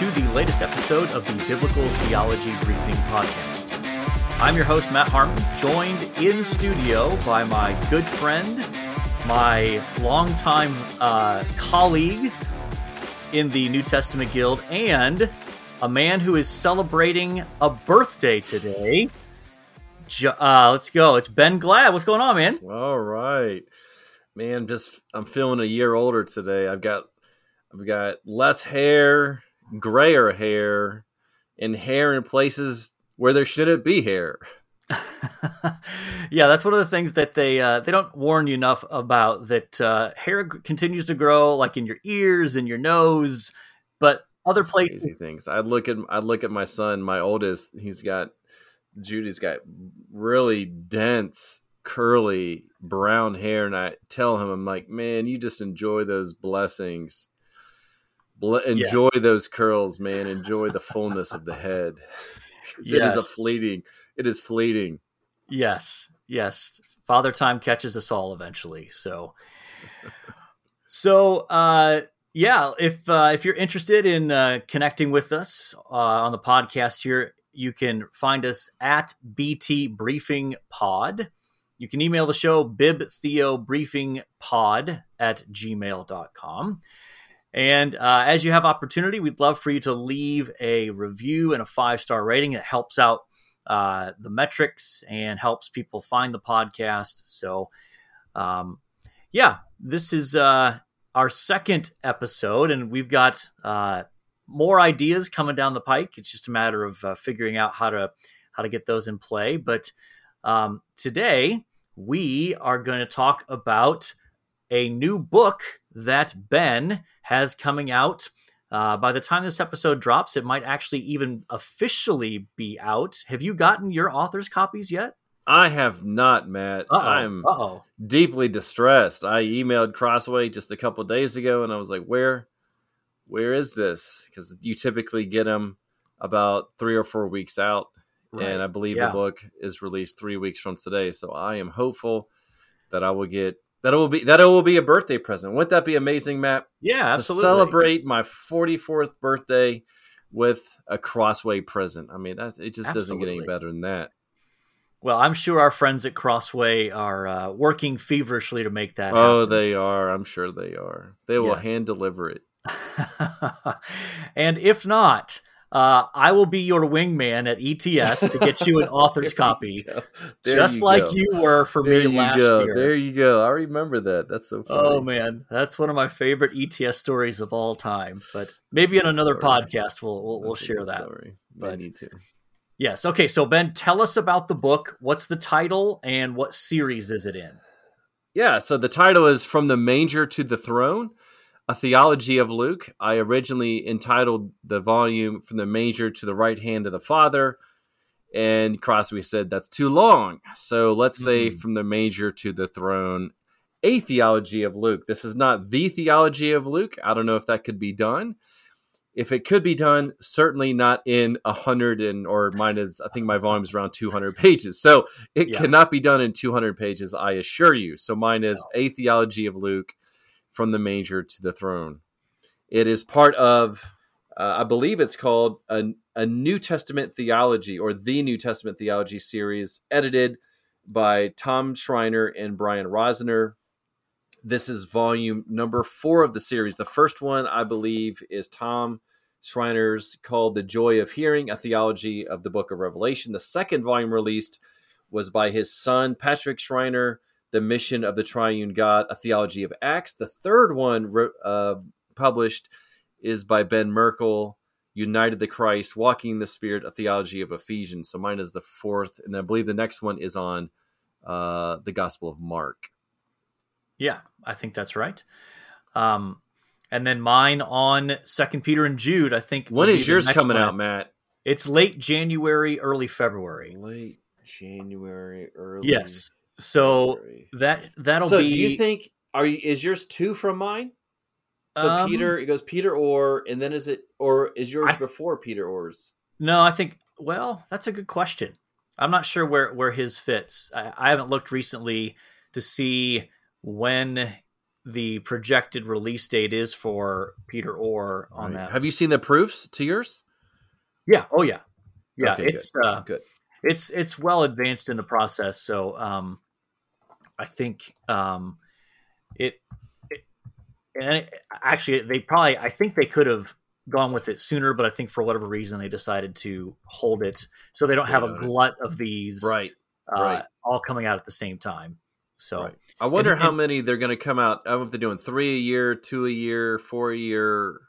to the latest episode of the Biblical Theology Briefing Podcast. I'm your host, Matt Harmon, joined in studio by my good friend, my longtime colleague in the New Testament Guild, and a man who is celebrating a birthday today. Let's go. It's Ben Glad. What's going on, man? All right, man. I'm feeling a year older today. I've got less hair, grayer hair, and hair in places where there shouldn't be hair. Yeah, that's one of the things that they don't warn you enough about. That hair continues to grow, like in your ears and your nose, but other places. Crazy things. I look at my son, my oldest. Judy's got really dense, curly, brown hair, and I tell him, I'm like, man, you just enjoy those blessings. Enjoy those curls, man. Enjoy the fullness of the head. Yes. It is fleeting. Yes. Father Time catches us all eventually. So, if you're interested in connecting with us on the podcast here, you can find us at BT Briefing Pod. You can email the show bibtheobriefingpod@gmail.com. And as you have opportunity, we'd love for you to leave a review and a 5-star rating. It helps out the metrics and helps people find the podcast. So, this is our second episode, and we've got more ideas coming down the pike. It's just a matter of figuring out how to get those in play. But today we are going to talk about a new book that Ben has coming out. By the time this episode drops, it might actually even officially be out. Have you gotten your author's copies yet? I have not, Matt. I'm deeply distressed. I emailed Crossway just a couple of days ago, and I was like, Where is this? Because you typically get them about 3 or 4 weeks out. Right. And I believe the book is released 3 weeks from today. So I am hopeful that I will get that it will be a birthday present. Wouldn't that be amazing, Matt? Yeah, absolutely. To celebrate my 44th birthday with a Crossway present. I mean, it just doesn't get any better than that. Well, I'm sure our friends at Crossway are working feverishly to make that happen. Oh, they are. I'm sure they are. They will hand deliver it. And if not, I will be your wingman at ETS to get you an author's copy, just like you were for me last year. There you go. I remember that. That's so funny. Oh man, that's one of my favorite ETS stories of all time. But maybe in another podcast we'll share that. I need to. Yes. Okay. So Ben, tell us about the book. What's the title and what series is it in? Yeah. So the title is From the Manger to the Throne: A Theology of Luke. I originally entitled the volume From the Manger to the Right Hand of the Father, and Crosby said that's too long. So let's say From the Manger to the Throne, A Theology of Luke. This is not the theology of Luke. I don't know if that could be done. If it could be done, certainly not in 100 or mine is, I think my volume is around 200 pages. So it cannot be done in 200 pages, I assure you. So mine is A Theology of Luke, From the Manger to the Throne. It is part of, I believe it's called a New Testament Theology, or the New Testament Theology series, edited by Tom Schreiner and Brian Rosner. This is volume number 4 of the series. The first one, I believe, is Tom Schreiner's, called The Joy of Hearing, A Theology of the Book of Revelation. The second volume released was by his son, Patrick Schreiner, The Mission of the Triune God, A Theology of Acts. The third one published is by Ben Merkle, United to Christ, Walking in the Spirit, A Theology of Ephesians. So mine is the fourth. And I believe the next one is on the Gospel of Mark. Yeah, I think that's right. And then mine on 2 Peter and Jude, I think. When is yours coming out, Matt? It's late January, early February. Late January, early... Yes. So that'll be. So do you think is yours 2 from mine? So Peter, it goes Peter Orr, and then is yours before Peter Orr's? No, I think. Well, that's a good question. I'm not sure where his fits. I haven't looked recently to see when the projected release date is for Peter Orr on that. Have you seen the proofs to yours? Yeah. Oh yeah. Yeah. Okay, it's good. Good. It's well advanced in the process. So I think I think they could have gone with it sooner, but I think for whatever reason they decided to hold it so they don't have a glut of these all coming out at the same time. So I wonder how many they're going to come out. I don't know if they're doing 3 a year, 2 a year, 4 a year.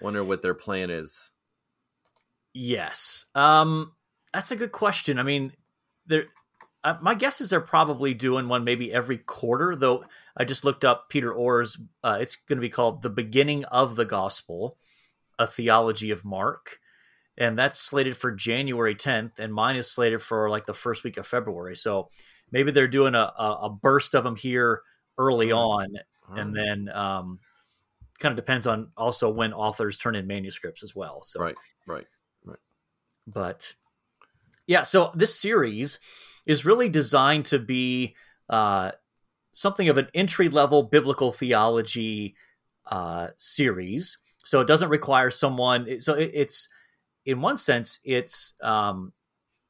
Wonder what their plan is. Yes. That's a good question. I mean, my guess is they're probably doing one maybe every quarter, though. I just looked up Peter Orr's. It's going to be called The Beginning of the Gospel, A Theology of Mark. And that's slated for January 10th. And mine is slated for like the first week of February. So maybe they're doing a burst of them here early on. Right. And then kind of depends on also when authors turn in manuscripts as well. So Right. But yeah, so this series is really designed to be something of an entry-level biblical theology series. So it doesn't require someone. So it's, in one sense, it's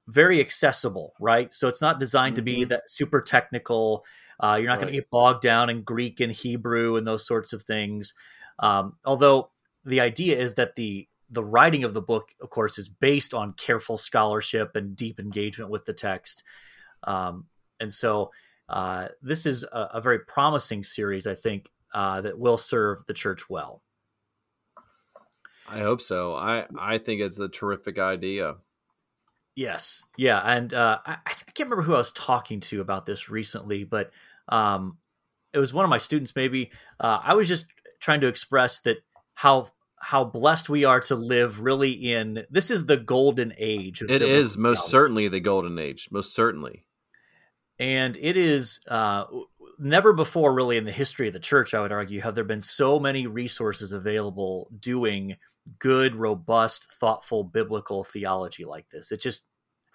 very accessible, right? So it's not designed to be that super technical. You're not going to get bogged down in Greek and Hebrew and those sorts of things. Although the idea is that the writing of the book, of course, is based on careful scholarship and deep engagement with the text. And so this is a very promising series, I think, that will serve the church well. I hope so. I think it's a terrific idea. Yes. Yeah. And I can't remember who I was talking to about this recently, but it was one of my students maybe. I was just trying to express that how blessed we are to live really in, this is the golden age. It is most certainly the golden age, most certainly. And it is never before really in the history of the church, I would argue, have there been so many resources available doing good, robust, thoughtful, biblical theology like this. It just,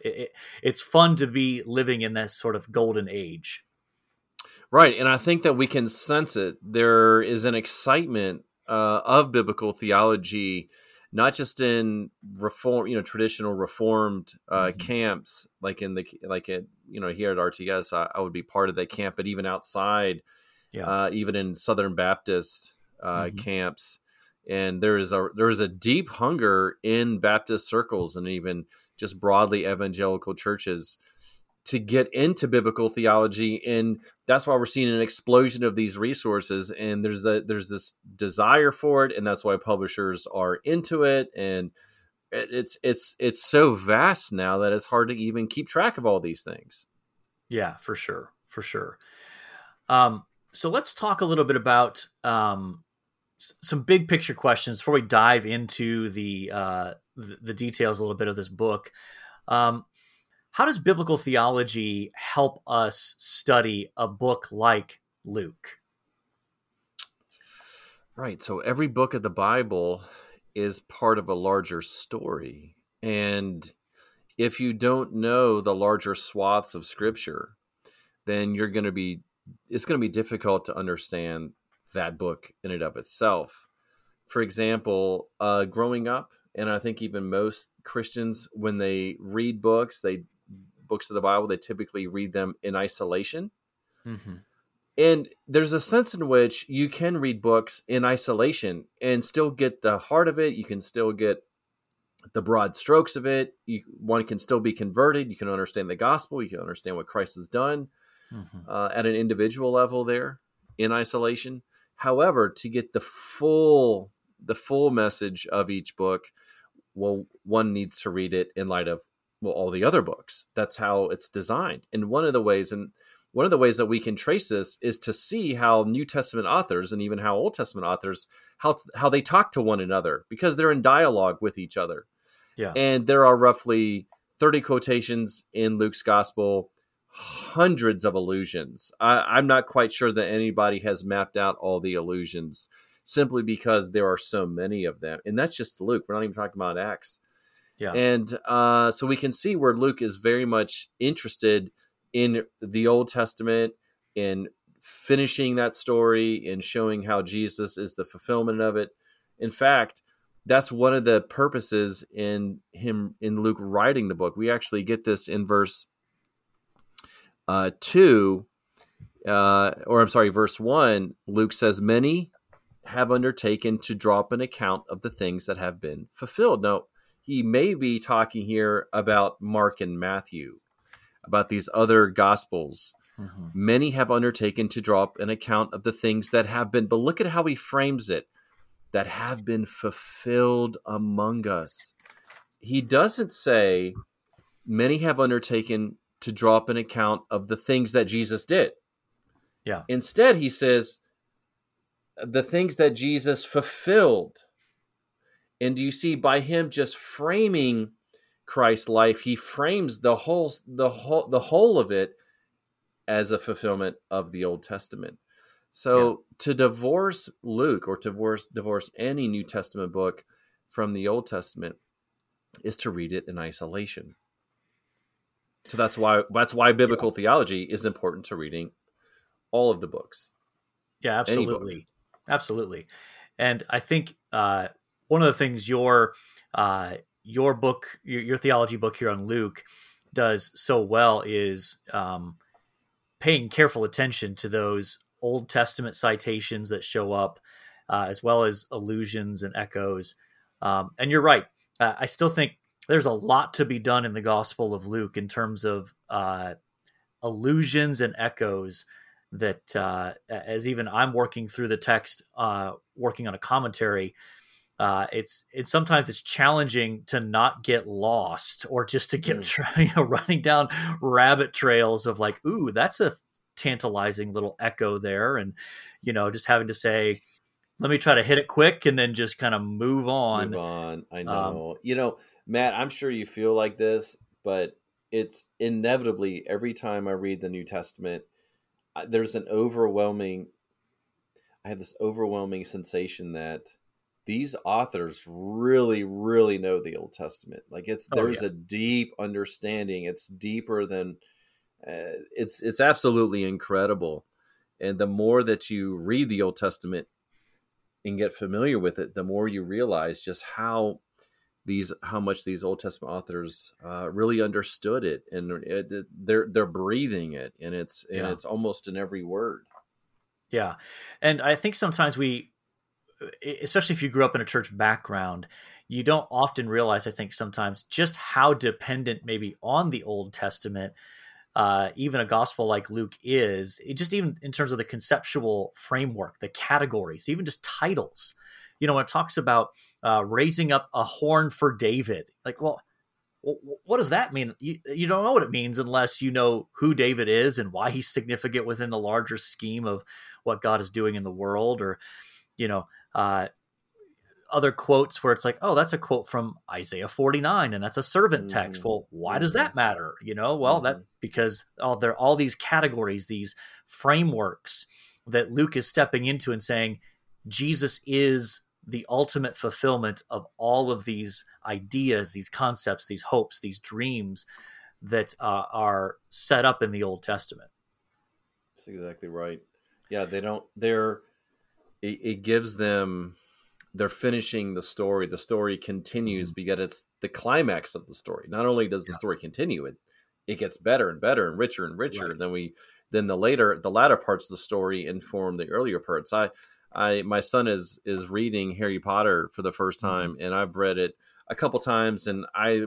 it's fun to be living in this sort of golden age. Right. And I think that we can sense it. There is an excitement of biblical theology, not just in reform, traditional reformed camps, here at RTS, I would be part of that camp, but even outside, even in Southern Baptist camps, and there is a deep hunger in Baptist circles and even just broadly evangelical churches to get into biblical theology. And that's why we're seeing an explosion of these resources. And there's this desire for it. And that's why publishers are into it. And it's so vast now that it's hard to even keep track of all these things. Yeah, for sure. For sure. So let's talk a little bit about some big picture questions before we dive into the details a little bit of this book. How does biblical theology help us study a book like Luke? Right. So every book of the Bible is part of a larger story. And if you don't know the larger swaths of Scripture, then it's going to be difficult to understand that book in and of itself. For example, growing up, and I think even most Christians, when they read books of the Bible, they typically read them in isolation. Mm-hmm. And there's a sense in which you can read books in isolation and still get the heart of it. You can still get the broad strokes of it. One can still be converted. You can understand the gospel. You can understand what Christ has done at an individual level there in isolation. However, to get the full message of each book, well, one needs to read it in light of all the other books. That's how it's designed. And one of the ways that we can trace this is to see how New Testament authors and even how Old Testament authors, how they talk to one another, because they're in dialogue with each other. Yeah. And there are roughly 30 quotations in Luke's gospel, hundreds of allusions. I'm not quite sure that anybody has mapped out all the allusions, simply because there are so many of them. And that's just Luke. We're not even talking about Acts. Yeah. And so we can see where Luke is very much interested in the Old Testament, in finishing that story and showing how Jesus is the fulfillment of it. In fact, that's one of the purposes in him, in Luke writing the book. We actually get this in verse 1, Luke says, many have undertaken to draw up an account of the things that have been fulfilled. Now, he may be talking here about Mark and Matthew, about these other gospels. Mm-hmm. Many have undertaken to draw up an account of the things that have been, but look at how he frames it, that have been fulfilled among us. He doesn't say many have undertaken to draw up an account of the things that Jesus did. Yeah. Instead, he says the things that Jesus fulfilled. And do you see, by him just framing Christ's life, he frames the whole of it as a fulfillment of the Old Testament. So to divorce Luke, or to divorce any New Testament book from the Old Testament, is to read it in isolation. So that's why biblical theology is important to reading all of the books. Yeah, absolutely. Book. Absolutely. And I think one of the things your book, your theology book here on Luke does so well is paying careful attention to those Old Testament citations that show up, as well as allusions and echoes. And you're right. I still think there's a lot to be done in the Gospel of Luke in terms of allusions and echoes that, as even I'm working through the text, working on a commentary, sometimes it's challenging to not get lost, or just to get running down rabbit trails of like, ooh, that's a tantalizing little echo there. And, just having to say, let me try to hit it quick and then just kind of move on. I know, Matt, I'm sure you feel like this, but it's inevitably every time I read the New Testament, there's I have this overwhelming sensation that these authors really, really know the Old Testament. Like there's a deep understanding. It's deeper than it's absolutely incredible. And the more that you read the Old Testament and get familiar with it, the more you realize just how much these Old Testament authors really understood it, and they're breathing it, and it's almost in every word. Yeah. And I think sometimes we, especially if you grew up in a church background, you don't often realize, I think sometimes, just how dependent maybe on the Old Testament, even a gospel like Luke is, it just even in terms of the conceptual framework, the categories, even just titles. When it talks about raising up a horn for David, like, well, what does that mean? You don't know what it means unless you know who David is and why he's significant within the larger scheme of what God is doing in the world, or, other quotes where it's like, oh, that's a quote from Isaiah 49, and that's a servant text. Well, why does that matter? Because there are all these categories, these frameworks that Luke is stepping into and saying, Jesus is the ultimate fulfillment of all of these ideas, these concepts, these hopes, these dreams that are set up in the Old Testament. That's exactly right. Yeah, it gives them, they're finishing the story. The story continues because it's the climax of the story. Not only does the story continue, it gets better and better and richer and richer. Right. Then the latter parts of the story inform the earlier parts. My son is reading Harry Potter for the first time, and I've read it a couple times, and I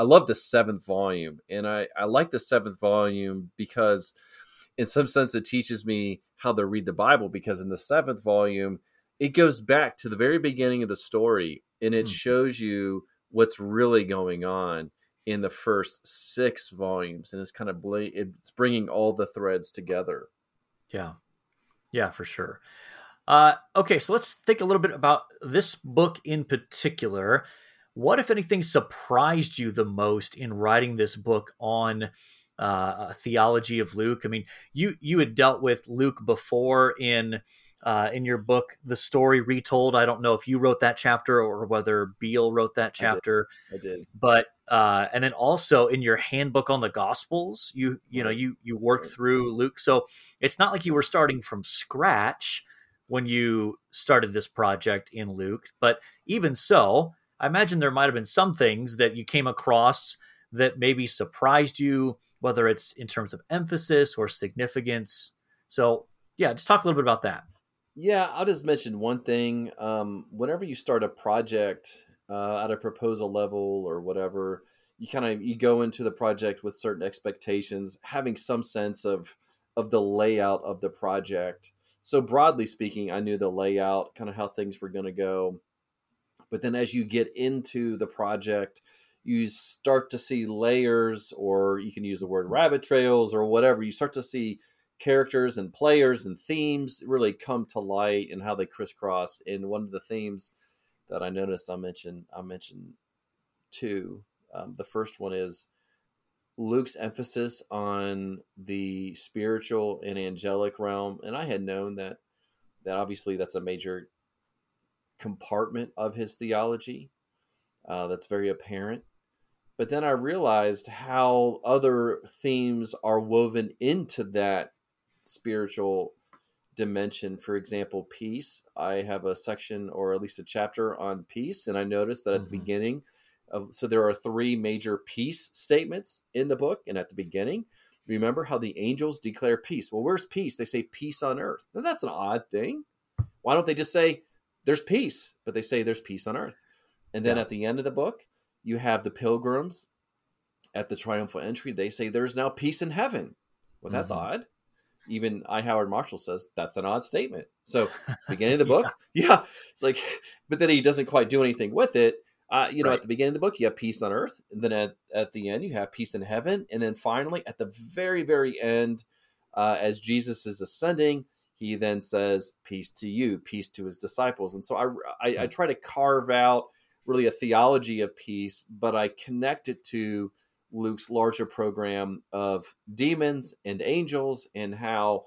love the seventh volume, and I like the seventh volume because in some sense it teaches me how to read the Bible, because in the seventh volume, it goes back to the very beginning of the story, and it shows you what's really going on in the first six volumes. And it's kind of it's bringing all the threads together. Yeah. Yeah, for sure. Okay. So let's think a little bit about this book in particular. What, if anything, surprised you the most in writing this book on a theology of Luke? I mean, you had dealt with Luke before in in your book, The Story Retold. I don't know if you wrote that chapter or whether Beale wrote that chapter. I did. But and then also in your handbook on the Gospels, you work through Luke. So it's not like you were starting from scratch when you started this project in Luke. But even so, I imagine there might have been some things that you came across that maybe surprised you, whether it's in terms of emphasis or significance. So yeah, just talk a little bit about that. Yeah, I'll just mention one thing. Whenever you start a project at a proposal level or whatever, you go into the project with certain expectations, having some sense of the layout of the project. So broadly speaking, I knew the layout, kind of how things were going to go. But then as you get into the project, you start to see layers, or you can use the word rabbit trails or whatever. You start to see characters and players and themes really come to light and how they crisscross. And one of the themes that I noticed, I mentioned two. The first one is Luke's emphasis on the spiritual and angelic realm. And I had known that obviously that's a major compartment of his theology. That's very apparent. But then I realized how other themes are woven into that spiritual dimension. For example, peace. I have a section, or at least a chapter, on peace. And I noticed that at the beginning, so there are three major peace statements in the book. And at the beginning, remember how the angels declare peace. Well, where's peace? They say peace on earth. Now, that's an odd thing. Why don't they just say there's peace? But they say there's peace on earth. And then at the end of the book, you have the pilgrims at the triumphal entry. They say there's now peace in heaven. Well, that's odd. Even I. Howard Marshall says that's an odd statement. So beginning of the book, it's like, but then he doesn't quite do anything with it. At the beginning of the book, you have peace on earth. And then at the end, you have peace in heaven. And then finally, at the very, very end, as Jesus is ascending, he then says, peace to you, peace to his disciples. And so I try to carve out really a theology of peace, but I connect it to Luke's larger program of demons and angels, and how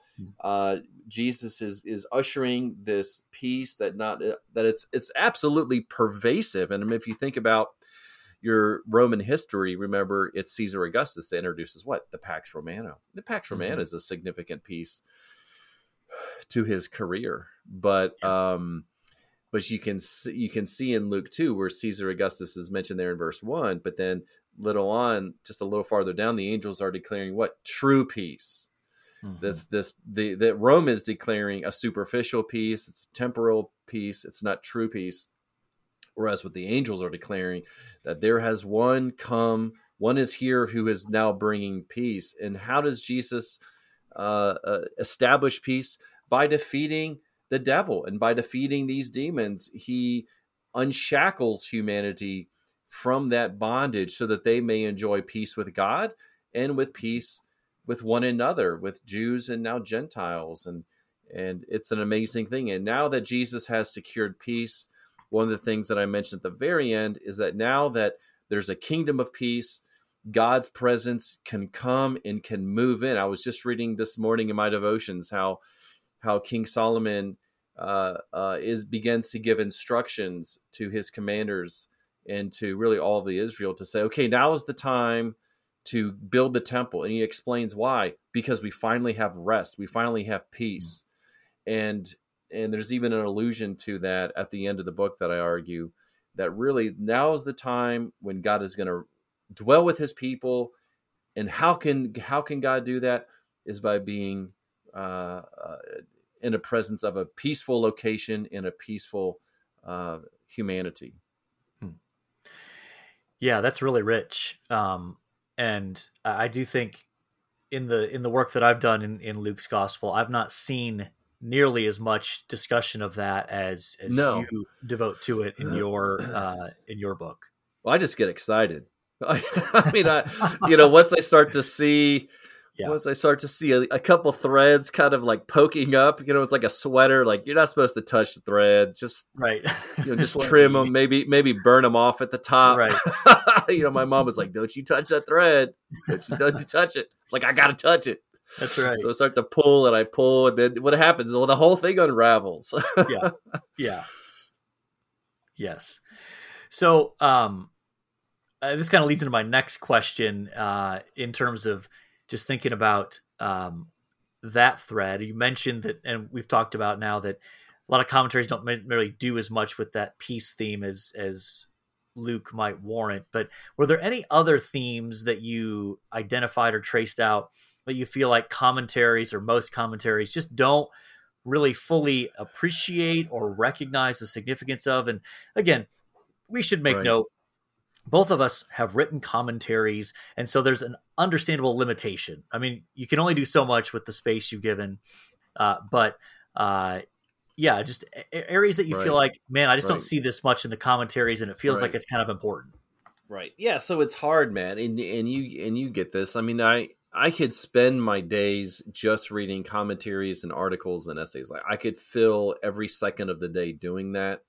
Jesus is ushering this peace it's absolutely pervasive. And I mean, if you think about your Roman history, remember it's Caesar Augustus that introduces the Pax Romana. The Pax Romana is a significant piece to his career, but you can see in Luke 2 where Caesar Augustus is mentioned there in verse 1, but then just a little farther down, the angels are declaring true peace. That Rome is declaring a superficial peace, it's a temporal peace, it's not true peace. Whereas what the angels are declaring, that there has one is here who is now bringing peace. And how does Jesus establish peace? By defeating the devil, and by defeating these demons, he unshackles humanity from that bondage so that they may enjoy peace with God and with peace with one another, with Jews and now Gentiles. And it's an amazing thing. And now that Jesus has secured peace, one of the things that I mentioned at the very end is that now that there's a kingdom of peace, God's presence can come and can move in. I was just reading this morning in my devotions how King Solomon begins to give instructions to his commanders and to really all of the Israel to say, okay, now is the time to build the temple. And he explains why, because we finally have rest. We finally have peace. And there's even an allusion to that at the end of the book that I argue that really now is the time when God is going to dwell with his people. And how can God do that is by being in the presence of a peaceful location in a peaceful humanity. Yeah, that's really rich. And I do think in the work that I've done in Luke's gospel, I've not seen nearly as much discussion of that as you devote to it in your book. Well, I just get excited. I mean, once I start to see. Yeah. Once I start to see a couple threads kind of like poking up, it's like a sweater. Like you're not supposed to touch the thread. Just just trim them. Maybe burn them off at the top. Right. My mom was like, "Don't you touch that thread? Don't you touch it?" Like I gotta touch it. That's right. So I start to pull and I pull, and then what happens? Well, the whole thing unravels. Yeah. Yeah. Yes. So this kind of leads into my next question in terms of just thinking about that thread. You mentioned that, and we've talked about now that a lot of commentaries don't really do as much with that peace theme as Luke might warrant, but were there any other themes that you identified or traced out that you feel like commentaries or most commentaries just don't really fully appreciate or recognize the significance of? And again, we should make note, both of us have written commentaries, and so there's an understandable limitation. I mean, you can only do so much with the space you've given, but yeah, just areas that you feel like, man, I just don't see this much in the commentaries, and it feels like it's kind of important. Right. Yeah. So it's hard, man. And you get this. I mean, I could spend my days just reading commentaries and articles and essays. Like, I could fill every second of the day doing that.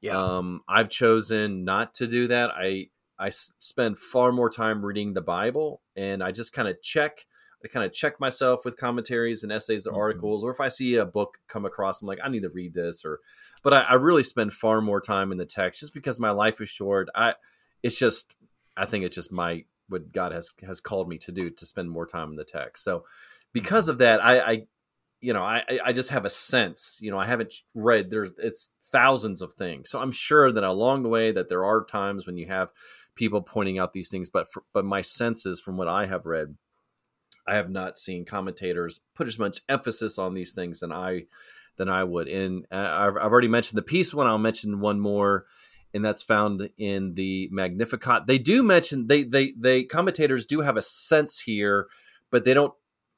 Yeah. I've chosen not to do that. I spend far more time reading the Bible, and I just kind of check. I kind of check myself with commentaries and essays or articles, or if I see a book come across, I'm like, I need to read this. But I really spend far more time in the text just because my life is short. I think it's just what God has called me to do, to spend more time in the text. So because of that, I just have a sense, I haven't read it's thousands of things. So I'm sure that along the way that there are times when you have people pointing out these things, but my senses from what I have read, I have not seen commentators put as much emphasis on these things than I would. And I've already mentioned the peace one. I'll mention one more, and that's found in the Magnificat. They do mention they commentators do have a sense here, but they don't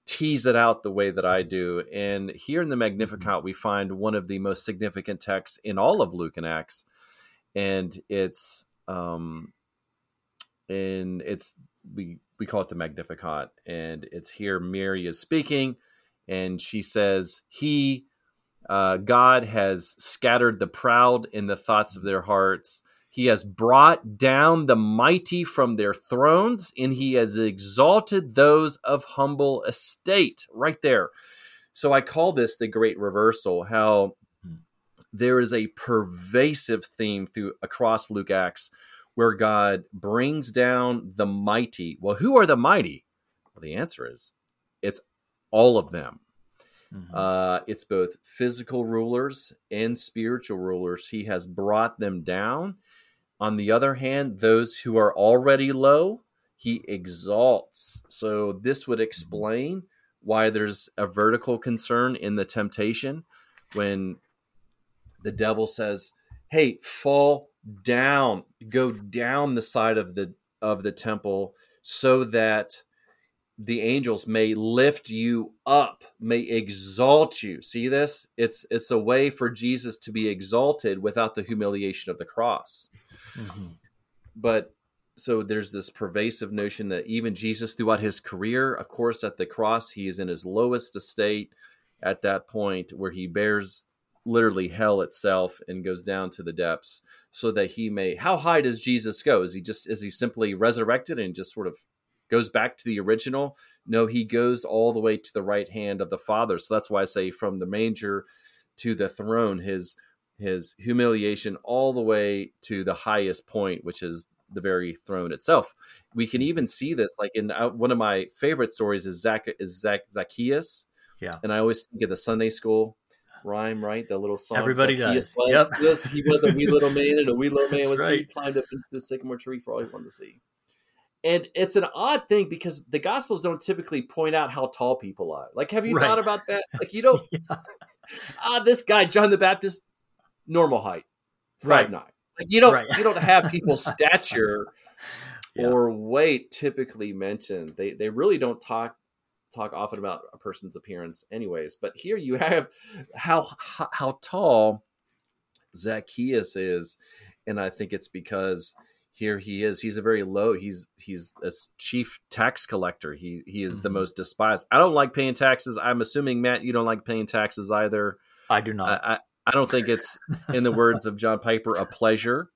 tease it out the way that I do. And here in the Magnificat, we find one of the most significant texts in all of Luke and Acts, and we call it the Magnificat, and it's here Mary is speaking, and she says, God has scattered the proud in the thoughts of their hearts. He has brought down the mighty from their thrones, and he has exalted those of humble estate. Right there. So I call this the great reversal, how there is a pervasive theme across Luke, Acts, where God brings down the mighty. Well, who are the mighty? Well, the answer is it's all of them. Mm-hmm. It's both physical rulers and spiritual rulers. He has brought them down. On the other hand, those who are already low, he exalts. So this would explain why there's a vertical concern in the temptation when the devil says, hey, fall down, go down the side of the temple so that the angels may lift you up, may exalt you. See this? It's a way for Jesus to be exalted without the humiliation of the cross. Mm-hmm. But so there's this pervasive notion that even Jesus throughout his career, of course, at the cross, he is in his lowest estate at that point where he bears literally hell itself and goes down to the depths so that he may, how high does Jesus go? Is he simply resurrected and just sort of goes back to the original? No, he goes all the way to the right hand of the Father. So that's why I say from the manger to the throne, his humiliation all the way to the highest point, which is the very throne itself. We can even see this, like in one of my favorite stories is Zacchaeus. Yeah. And I always think of the Sunday school rhyme, right? The little song. Everybody Zacchaeus does. He was a wee little man, and a wee little man he climbed up into the sycamore tree for all he wanted to see. And it's an odd thing because the Gospels don't typically point out how tall people are. Like, have you thought about that? Like, you don't. This guy John the Baptist, normal height, 5'9". Like, you don't. You don't have people's stature or weight typically mentioned. They really don't talk often about a person's appearance anyways, but here you have how tall Zacchaeus is. And I think it's because here he is, he's a very low, he's a chief tax collector. He is the most despised. I don't like paying taxes. I'm assuming, Matt, you don't like paying taxes either. I do not. I don't think it's, in the words of John Piper, a pleasure.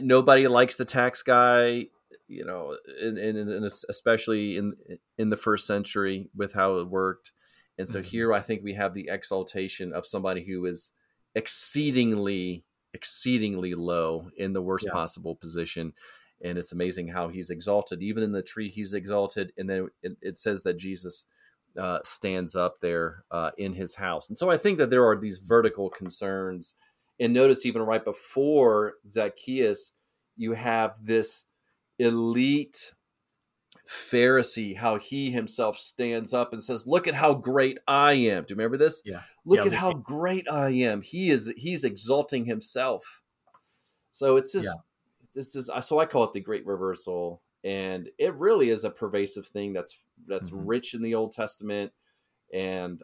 Nobody likes the tax guy. you know, and especially in the first century with how it worked. And so here I think we have the exaltation of somebody who is exceedingly low in the worst possible position. And it's amazing how he's exalted. Even in the tree, he's exalted. And then it says that Jesus stands up there in his house. And so I think that there are these vertical concerns. And notice even right before Zacchaeus, you have this elite Pharisee, how he himself stands up and says, "Look at how great I am." Do you remember this? Yeah. Look at how great I am. He's exalting himself. So it's just... Yeah. This is, so I call it the great reversal, and it really is a pervasive thing that's rich in the Old Testament and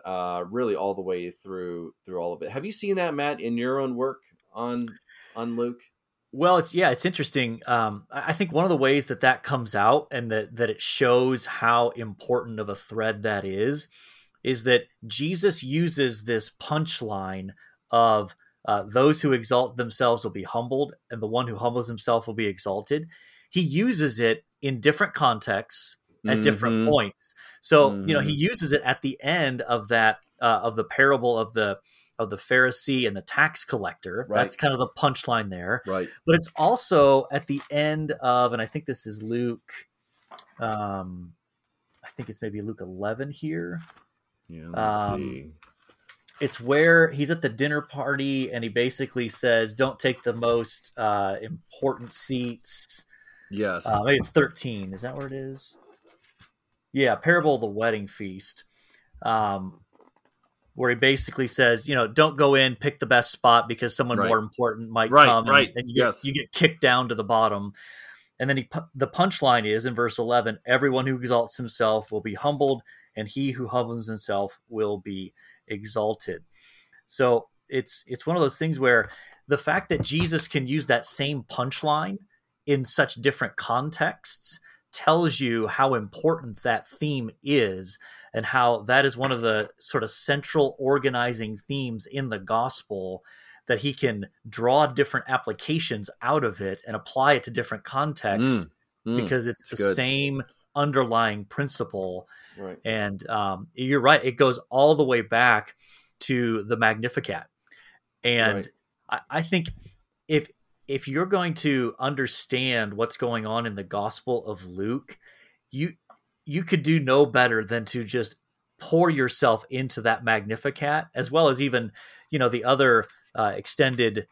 really all the way through all of it. Have you seen that, Matt, in your own work on Luke? Well, it's interesting. I think one of the ways that comes out and that it shows how important of a thread that is that Jesus uses this punchline of, those who exalt themselves will be humbled, and the one who humbles himself will be exalted. He uses it in different contexts at different points. So, he uses it at the end of that, of the parable of the Pharisee and the tax collector. Right. That's kind of the punchline there. Right. But it's also at the end of, and I think this is Luke, I think it's maybe Luke 11 here. Yeah, let's see. It's where he's at the dinner party and he basically says, "Don't take the most important seats." Yes. Maybe it's 13. Is that where it is? Yeah. Parable of the Wedding Feast, where he basically says, don't go in, pick the best spot because someone more important might come. Right. And you get kicked down to the bottom. And then the punchline is in verse 11, "Everyone who exalts himself will be humbled, and he who humbles himself will be exalted." So it's one of those things where the fact that Jesus can use that same punchline in such different contexts tells you how important that theme is, and how that is one of the sort of central organizing themes in the gospel, that he can draw different applications out of it and apply it to different contexts because it's the good. Same underlying principle. Right. And you're right. It goes all the way back to the Magnificat. And I think if you're going to understand what's going on in the Gospel of Luke, you could do no better than to just pour yourself into that Magnificat, as well as even, the other extended,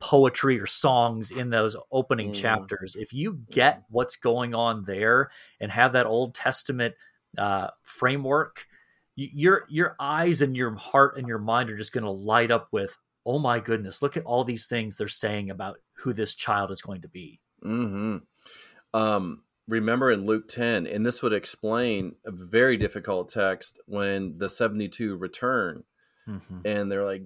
poetry or songs in those opening chapters. If you get what's going on there and have that Old Testament framework, your eyes and your heart and your mind are just going to light up with, "Oh my goodness, look at all these things they're saying about who this child is going to be." Mm-hmm. Remember in Luke 10, and this would explain a very difficult text when the 72 return and they're like,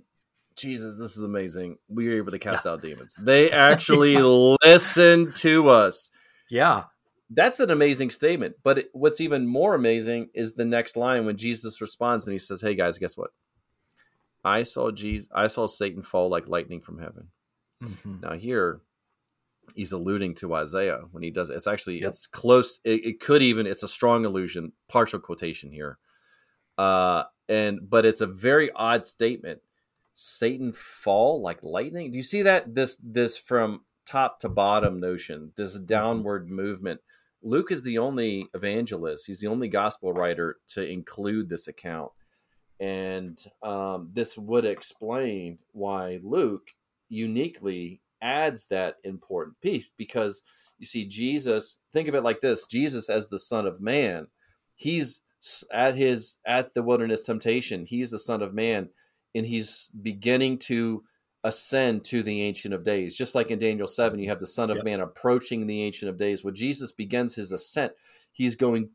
"Jesus, this is amazing. We were able to cast out demons. They actually listened to us." Yeah. That's an amazing statement. But what's even more amazing is the next line when Jesus responds and he says, "Hey guys, guess what? I saw Satan fall like lightning from heaven." Mm-hmm. Now here he's alluding to Isaiah when he does it. It's actually, it's close. It's a strong allusion, partial quotation here. But it's a very odd statement. Satan fall like lightning. Do you see that? This from top to bottom notion, this downward movement. Luke is the only evangelist. He's the only gospel writer to include this account. And this would explain why Luke uniquely adds that important piece, because you see Jesus, think of it like this, Jesus as the Son of Man. He's at the wilderness temptation. He's the Son of Man. And he's beginning to ascend to the Ancient of Days. Just like in Daniel 7, you have the Son of Man approaching the Ancient of Days. When Jesus begins his ascent, he's going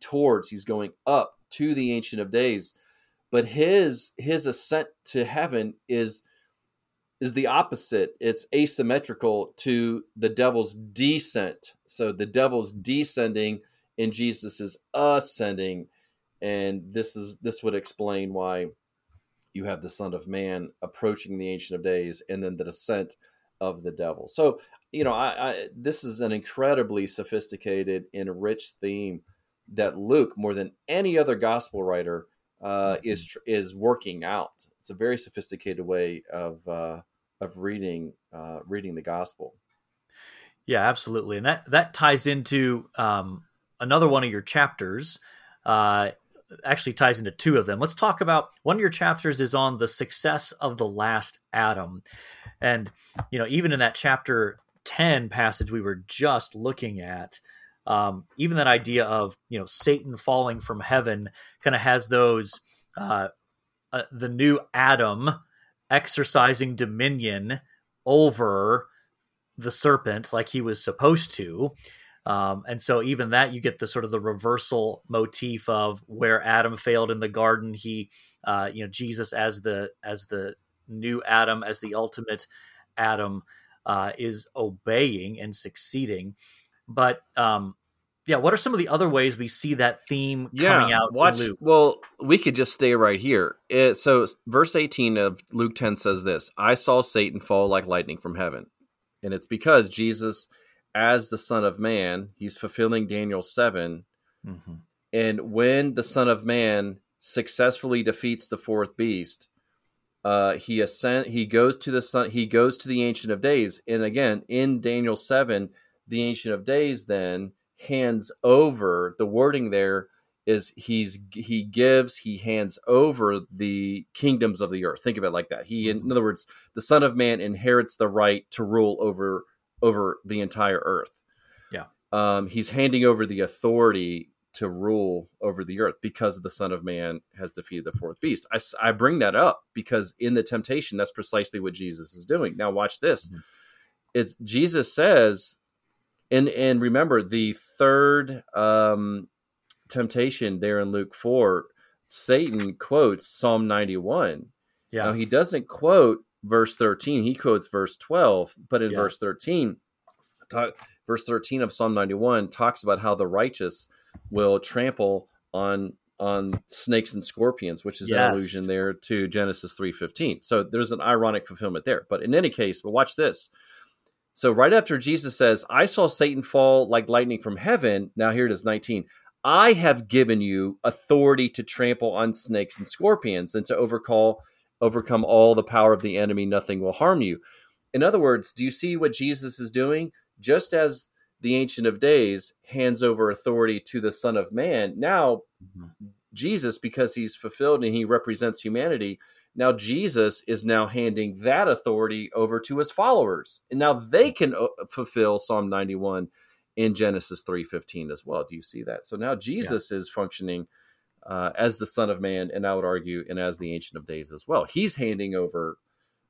up to the Ancient of Days. But his ascent to heaven is the opposite. It's asymmetrical to the devil's descent. So the devil's descending and Jesus is ascending. And this would explain why you have the Son of Man approaching the Ancient of Days and then the descent of the devil. So you know, this is an incredibly sophisticated and rich theme that Luke, more than any other gospel writer, is working out. It's a very sophisticated way of reading the gospel. Yeah, absolutely, and that ties into another one of your chapters. Actually ties into two of them. Let's talk about one of your chapters is on the success of the last Adam. And, you know, even in that chapter 10 passage we were just looking at, even that idea of, you know, Satan falling from heaven kind of has those, the new Adam exercising dominion over the serpent like he was supposed to. And so even that, you get the sort of the reversal motif of where Adam failed in the garden. He, you know, Jesus as the new Adam, as the ultimate Adam, is obeying and succeeding. But yeah, what are some of the other ways we see that theme coming out? In Luke? Well, we could just stay right here. So verse 18 of Luke 10 says this: "I saw Satan fall like lightning from heaven," and it's because Jesus, as the Son of Man, he's fulfilling Daniel 7. Mm-hmm. And when the Son of Man successfully defeats the fourth beast, he goes to the Son. He goes to the Ancient of Days. And again, in Daniel 7, the Ancient of Days then hands over, the wording there is he hands over the kingdoms of the earth. Think of it like that. In other words, the Son of Man inherits the right to rule over the entire earth. Yeah. He's handing over the authority to rule over the earth because the Son of Man has defeated the fourth beast. I bring that up because in the temptation, that's precisely what Jesus is doing. Now watch this. Mm-hmm. It's Jesus says, and remember the third temptation there in Luke 4, Satan quotes Psalm 91. Yeah. Now he doesn't quote verse 13, he quotes verse 12, but in verse 13 of Psalm 91 talks about how the righteous will trample on snakes and scorpions, which is an allusion there to Genesis 3.15. So there's an ironic fulfillment there. But in any case, but watch this. So right after Jesus says, "I saw Satan fall like lightning from heaven," now here it is, 19, "I have given you authority to trample on snakes and scorpions and to overcome all the power of the enemy, nothing will harm you." In other words, do you see what Jesus is doing? Just as the Ancient of Days hands over authority to the Son of Man, now Jesus, because he's fulfilled and he represents humanity, now Jesus is now handing that authority over to his followers. And now they can fulfill Psalm 91 in Genesis 3:15 as well. Do you see that? So now Jesus is functioning as the Son of Man, and I would argue, and as the Ancient of Days as well. He's handing over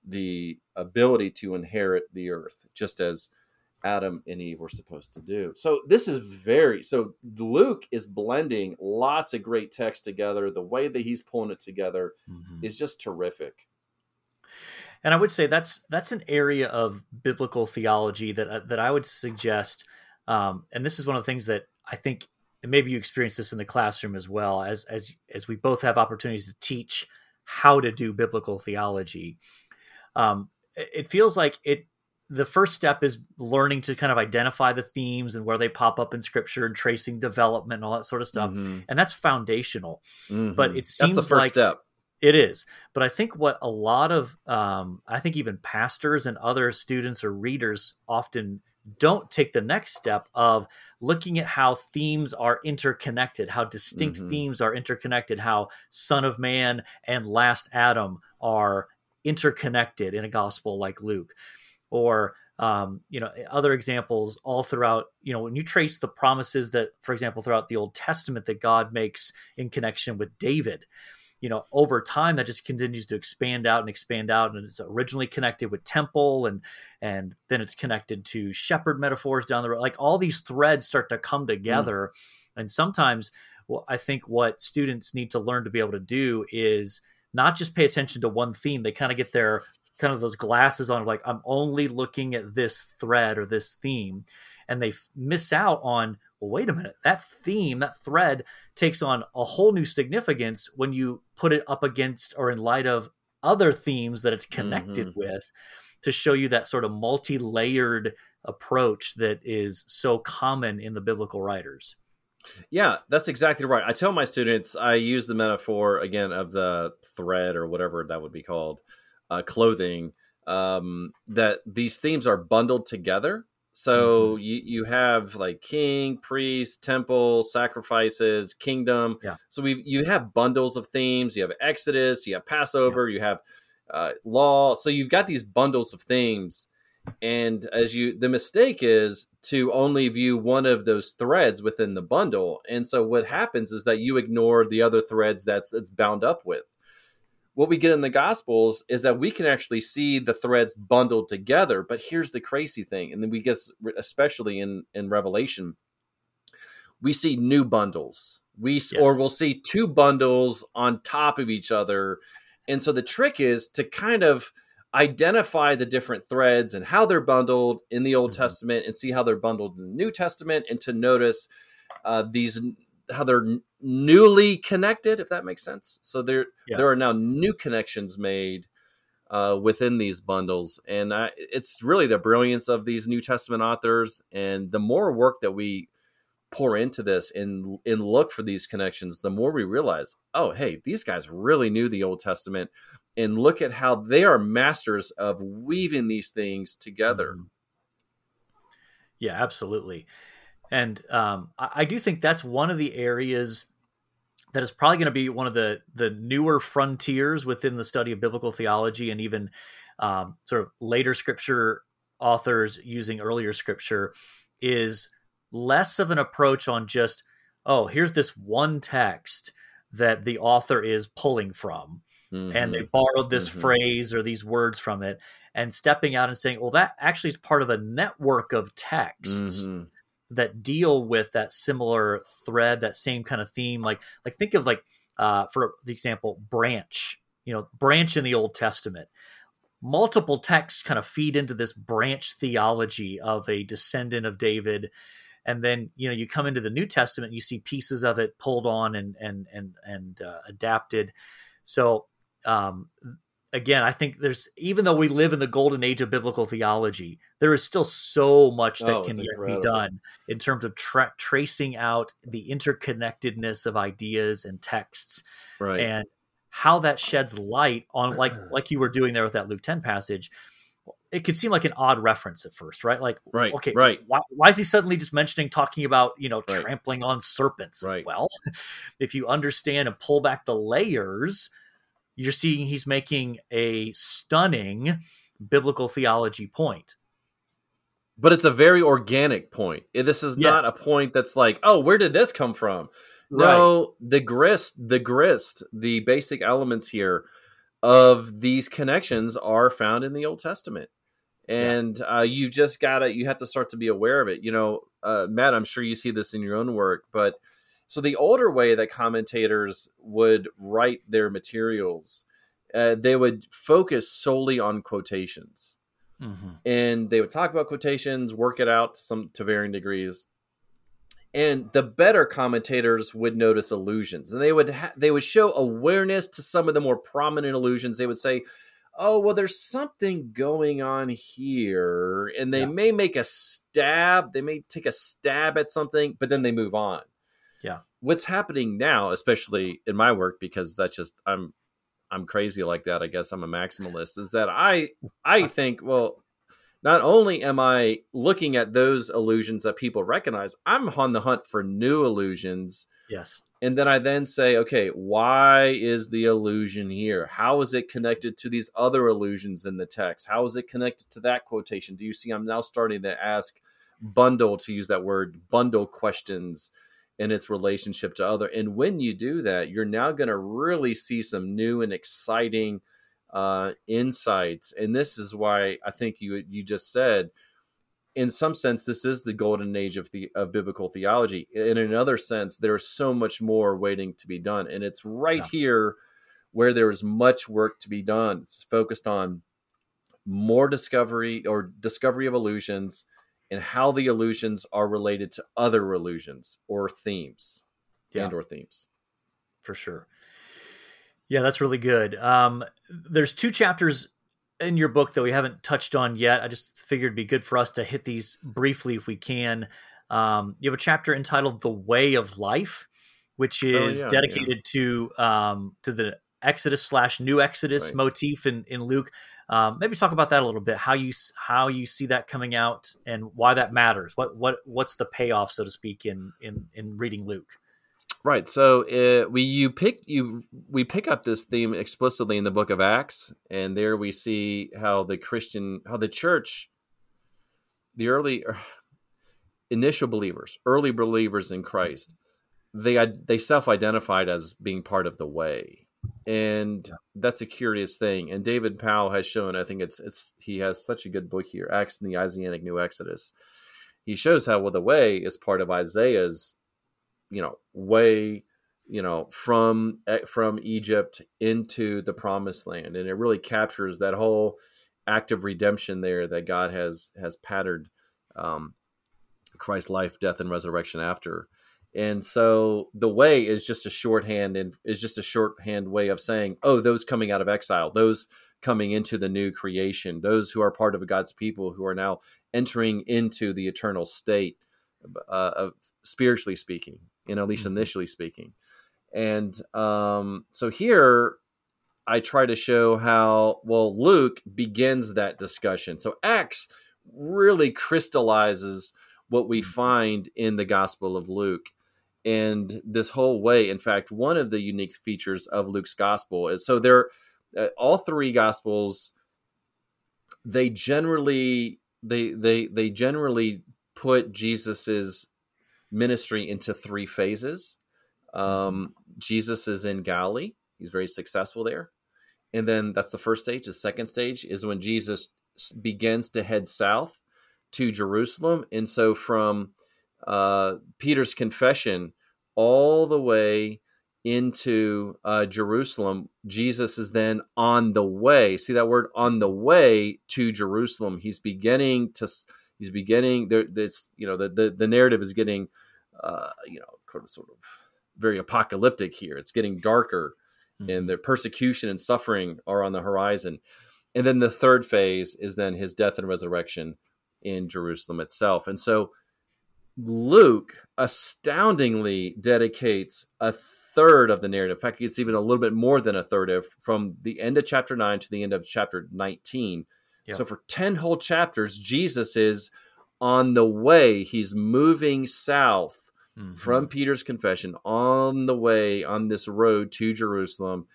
the ability to inherit the earth, just as Adam and Eve were supposed to do. So this is so Luke is blending lots of great texts together. The way that he's pulling it together is just terrific. And I would say that's an area of biblical theology that I would suggest, and this is one of the things that I think, and maybe you experience this in the classroom as well, as we both have opportunities to teach how to do biblical theology. It feels like the first step is learning to kind of identify the themes and where they pop up in Scripture and tracing development and all that sort of stuff. Mm-hmm. And that's foundational. Mm-hmm. But it seems that's the first step. It is. But I think what a lot of, I think even pastors and other students or readers often don't take the next step of looking at how themes are interconnected, how distinct themes are interconnected, how Son of Man and Last Adam are interconnected in a gospel like Luke, or, you know, other examples all throughout, you know, when you trace the promises that, for example, throughout the Old Testament that God makes in connection with David, you know, over time that just continues to expand out. And it's originally connected with temple and then it's connected to shepherd metaphors down the road. Like all these threads start to come together. Mm. And sometimes I think what students need to learn to be able to do is not just pay attention to one theme. They kind of get their kind of those glasses on, like, I'm only looking at this thread or this theme. And they miss out on, well, wait a minute, that theme, that thread takes on a whole new significance when you put it up against or in light of other themes that it's connected with. to show you that sort of multi-layered approach that is so common in the biblical writers. Yeah, that's exactly right. I tell my students, I use the metaphor again of the thread or whatever that would be called, clothing, that these themes are bundled together. So mm-hmm. you have like king, priest, temple, sacrifices, kingdom. Yeah. So you have bundles of themes. You have Exodus, you have Passover, you have law. So you've got these bundles of themes. And the mistake is to only view one of those threads within the bundle. And so what happens is that you ignore the other threads it's bound up with. What we get in the Gospels is that we can actually see the threads bundled together. But here's the crazy thing. And then we get, especially in Revelation, we see new bundles. Or we'll see two bundles on top of each other. And so the trick is to kind of identify the different threads and how they're bundled in the Old mm-hmm. Testament and see how they're bundled in the New Testament, and to notice how they're newly connected, if that makes sense. So there are now new connections made within these bundles. And it's really the brilliance of these New Testament authors. And the more work that we pour into this and look for these connections, the more we realize, oh, hey, these guys really knew the Old Testament. And look at how they are masters of weaving these things together. Yeah, absolutely. And I do think that's one of the areas that is probably going to be one of the newer frontiers within the study of biblical theology, and even sort of later scripture authors using earlier scripture, is less of an approach on just, oh, here's this one text that the author is pulling from. Mm-hmm. And they borrowed this mm-hmm. phrase or these words from it, and stepping out and saying, well, that actually is part of a network of texts mm-hmm. that deal with that similar thread, that same kind of theme. Like think of for the example, branch in the Old Testament, multiple texts kind of feed into this branch theology of a descendant of David. And then, you come into the New Testament, you see pieces of it pulled on and adapted. So, again, I think even though we live in the golden age of biblical theology, there is still so much that can be done in terms of tracing out the interconnectedness of ideas and texts, right, and how that sheds light on, like you were doing there with that Luke 10 passage. It could seem like an odd reference at first, right? Like, right, okay, right. Why is he suddenly just talking about, right, trampling on serpents? Right. Well, if you understand and pull back the layers, you're seeing he's making a stunning biblical theology point. But it's a very organic point. This is not a point that's like, oh, where did this come from? Right. No, the basic elements here of these connections are found in the Old Testament. And you have to start to be aware of it. Matt, I'm sure you see this in your own work, but so the older way that commentators would write their materials, they would focus solely on quotations. Mm-hmm. And they would talk about quotations, work it out to varying degrees. And the better commentators would notice allusions, and they would show awareness to some of the more prominent allusions. They would say, oh, well, there's something going on here. And they may take a stab at something, but then they move on. Yeah. What's happening now, especially in my work, because that's just, I'm crazy like that. I guess I'm a maximalist, is that I think, well, not only am I looking at those allusions that people recognize, I'm on the hunt for new allusions. Yes. And then I say, okay, why is the allusion here? How is it connected to these other allusions in the text? How is it connected to that quotation? Do you see I'm now starting to ask bundle questions in its relationship to other. And when you do that, you're now going to really see some new and exciting insights. And this is why I think you just said, in some sense, this is the golden age of biblical theology. In another sense, there's so much more waiting to be done. And it's here where there is much work to be done. It's focused on more discovery of allusions and how the allusions are related to other allusions or themes and/or themes. For sure. Yeah, that's really good. There's two chapters in your book that we haven't touched on yet. I just figured it'd be good for us to hit these briefly if we can. You have a chapter entitled "The Way of Life," which is dedicated to the Exodus/New Exodus motif in Luke. Maybe talk about that a little bit. How you see that coming out and why that matters. What's the payoff, so to speak, in reading Luke? Right. So we pick up this theme explicitly in the book of Acts, and there we see how the church, the early initial believers, early believers in Christ, they self-identified as being part of the way. And that's a curious thing. And David Powell has shown, I think he has such a good book here, Acts and the Isaianic New Exodus. He shows how, the way is part of Isaiah's, way, from Egypt into the Promised Land. And it really captures that whole act of redemption there that God has patterned Christ's life, death, and resurrection after. And so the way is just a shorthand way of saying, those coming out of exile, those coming into the new creation, those who are part of God's people who are now entering into the eternal state, of spiritually speaking, and at least initially speaking. And so here I try to show how, Luke begins that discussion. So Acts really crystallizes what we find in the Gospel of Luke. And this whole way, in fact, one of the unique features of Luke's gospel is, so there, all three gospels, they generally put Jesus's ministry into three phases. Jesus is in Galilee; he's very successful there, and then that's the first stage. The second stage is when Jesus begins to head south to Jerusalem, and so from Peter's confession all the way into Jerusalem, Jesus is then on the way. See that word, on the way to Jerusalem. He's beginning. The narrative is getting, sort of very apocalyptic here. It's getting darker, and the persecution and suffering are on the horizon. And then the third phase is then his death and resurrection in Jerusalem itself. And so Luke astoundingly dedicates a third of the narrative. In fact, it's even a little bit more than a third from the end of chapter 9 to the end of chapter 19. Yeah. So for 10 whole chapters, Jesus is on the way. He's moving south from Peter's confession, on the way on this road to Jerusalem.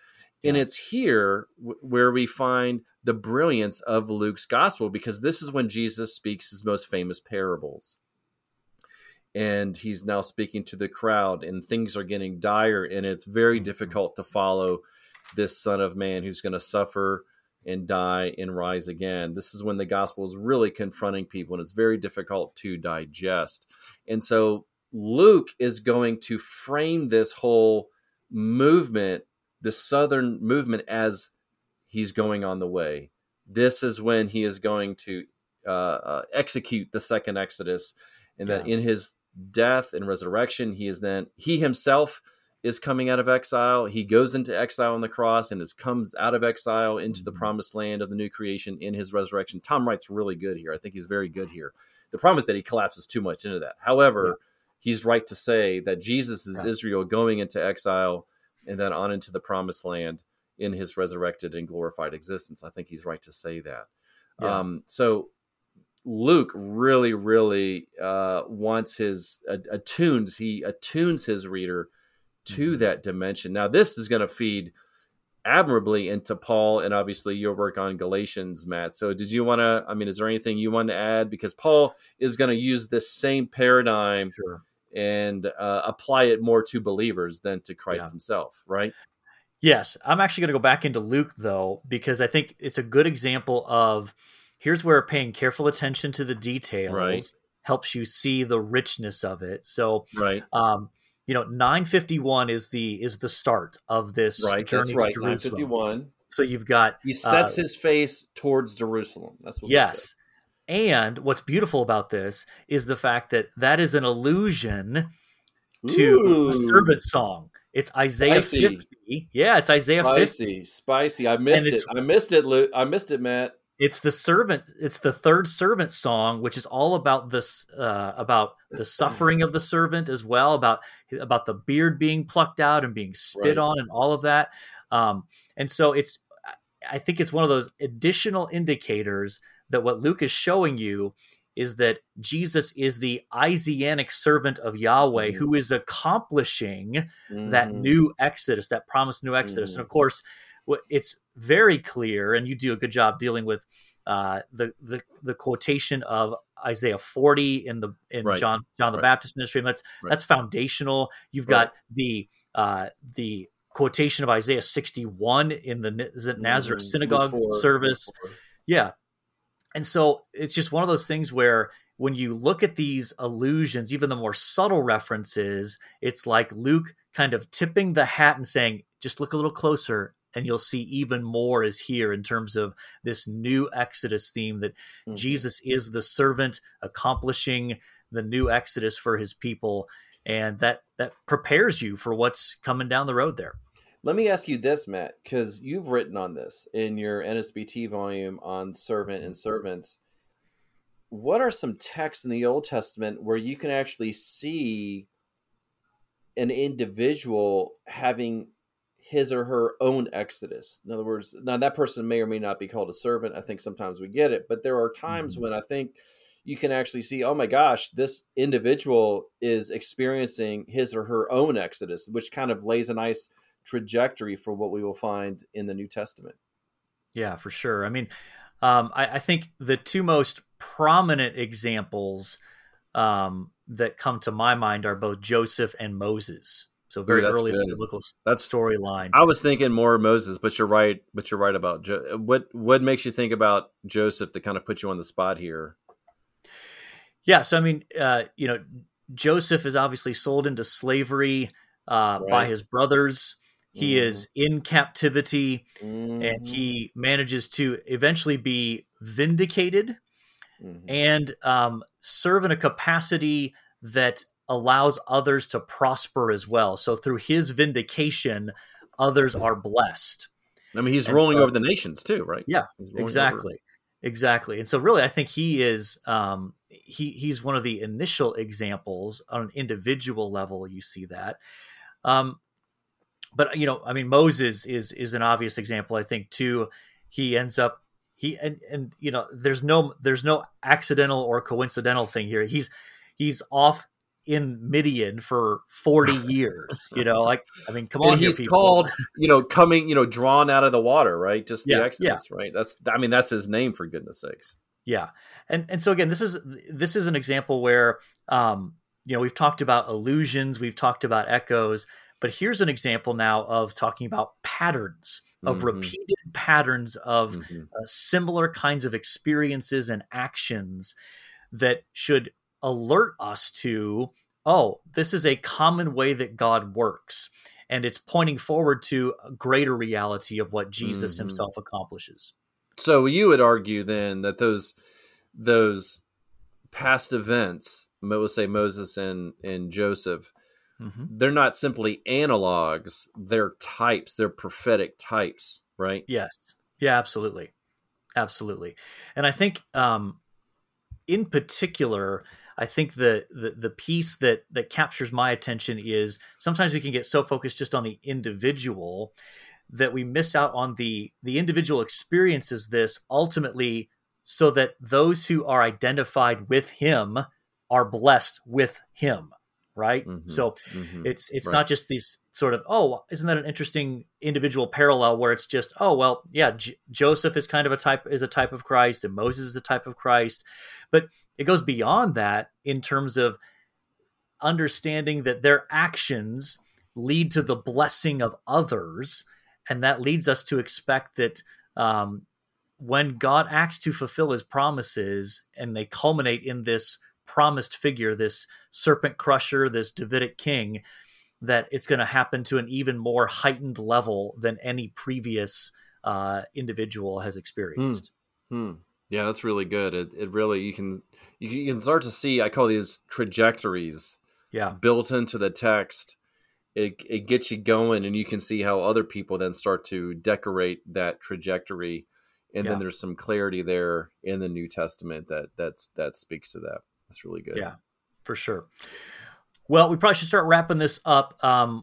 Yeah. And it's here where we find the brilliance of Luke's gospel, because this is when Jesus speaks his most famous parables. And he's now speaking to the crowd, and things are getting dire, and it's very difficult to follow this Son of Man who's going to suffer and die and rise again. This is when the gospel is really confronting people, and it's very difficult to digest. And so Luke is going to frame this whole movement, the Southern movement, as he's going on the way. This is when he is going to execute the second Exodus, and that in his death and resurrection, he himself is coming out of exile. He goes into exile on the cross and comes out of exile into the promised land of the new creation in his resurrection. Tom Wright's really good here. I think he's very good here. The problem is that he collapses too much into that. However, he's right to say that Jesus is Israel going into exile and then on into the promised land in his resurrected and glorified existence. I think he's right to say that. Yeah. So Luke really, really wants attunes his reader to that dimension. Now, this is going to feed admirably into Paul and obviously your work on Galatians, Matt. So is there anything you want to add? Because Paul is going to use this same paradigm and apply it more to believers than to Christ himself, right? Yes. I'm actually going to go back into Luke, though, because I think it's a good example of, here's where paying careful attention to the details helps you see the richness of it. So, 951 is the start of this journey to Jerusalem. 951. So you've got, he sets his face towards Jerusalem. That's what. Yes, and what's beautiful about this is the fact that is an allusion to a servant song. It's Isaiah 50. Yeah, it's Isaiah 50. Spicy. I missed it, Matt. It's the servant. It's the third servant song, which is all about this, about the suffering of the servant as well, about the beard being plucked out and being spit on and all of that. And so it's, I think it's one of those additional indicators that what Luke is showing you is that Jesus is the Isaianic servant of Yahweh who is accomplishing that new Exodus, that promised new Exodus. And of course, it's very clear, and you do a good job dealing with the quotation of Isaiah 40 in John the Baptist ministry. And that's foundational. You've got the quotation of Isaiah 61 in the Nazareth synagogue service. Yeah. And so it's just one of those things where when you look at these allusions, even the more subtle references, it's like Luke kind of tipping the hat and saying, just look a little closer and you'll see even more is here in terms of this new Exodus theme that Jesus is the servant accomplishing the new Exodus for his people. And that prepares you for what's coming down the road there. Let me ask you this, Matt, because you've written on this in your NSBT volume on servant and servants. What are some texts in the Old Testament where you can actually see an individual having his or her own Exodus? In other words, now that person may or may not be called a servant. I think sometimes we get it, but there are times when I think you can actually see, oh my gosh, this individual is experiencing his or her own Exodus, which kind of lays a nice trajectory for what we will find in the New Testament. Yeah, for sure. I mean, I think the two most prominent examples that come to my mind are both Joseph and Moses. So very early biblical storyline. I was thinking more Moses, but you're right. But you're right about what makes you think about Joseph that kind of puts you on the spot here. Yeah. So I mean, Joseph is obviously sold into slavery by his brothers. He is in captivity, and he manages to eventually be vindicated and serve in a capacity that allows others to prosper as well. So through his vindication, others are blessed. I mean, he's ruling over the nations too, right? Yeah, exactly. And so really, I think he is he's one of the initial examples on an individual level. You see that. But, I mean, Moses is an obvious example, I think, too. He ends up, there's no accidental or coincidental thing here. He's off in Midian for 40 years, come on. And he's called, coming, drawn out of the water, right? Just the Exodus, right? That's his name, for goodness sakes. Yeah. And so again, this is an example where, we've talked about allusions, we've talked about echoes, but here's an example now of talking about patterns, of repeated patterns of similar kinds of experiences and actions that should alert us to, this is a common way that God works. And it's pointing forward to a greater reality of what Jesus himself accomplishes. So you would argue then that those past events, let's say Moses and Joseph, they're not simply analogs, they're types, they're prophetic types, right? Yes. Yeah, absolutely. Absolutely. And I think in particular, I think the piece that captures my attention is sometimes we can get so focused just on the individual that we miss out on the individual experiences this ultimately so that those who are identified with him are blessed with him, right? So it's not just these sort of, isn't that an interesting individual parallel where it's just, Joseph is kind of a type of Christ and Moses is a type of Christ. But it goes beyond that in terms of understanding that their actions lead to the blessing of others. And that leads us to expect that when God acts to fulfill his promises and they culminate in this promised figure, this serpent crusher, this Davidic king, that it's going to happen to an even more heightened level than any previous individual has experienced. Yeah, that's really good. It really, you can start to see, I call these trajectories built into the text. it gets you going, and you can see how other people then start to decorate that trajectory. And then there's some clarity there in the New Testament that speaks to that. That's really good. Yeah, for sure. Well, we probably should start wrapping this up.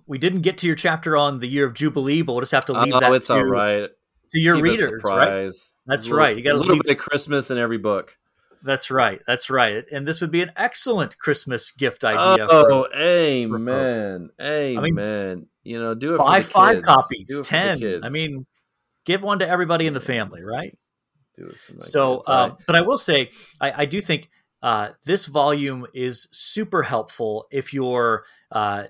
We didn't get to your chapter on the year of Jubilee, but we'll just have to leave that it's all right. to your readers, right? That's right. You got a little bit of Christmas in every book. That's right. That's right. And this would be an excellent Christmas gift idea. Oh, amen. Amen. I mean, do it for the kids. Buy 5 copies, 10. I mean, give one to everybody in the family, right? Do it for my kids. But I will say, I do think this volume is super helpful if you're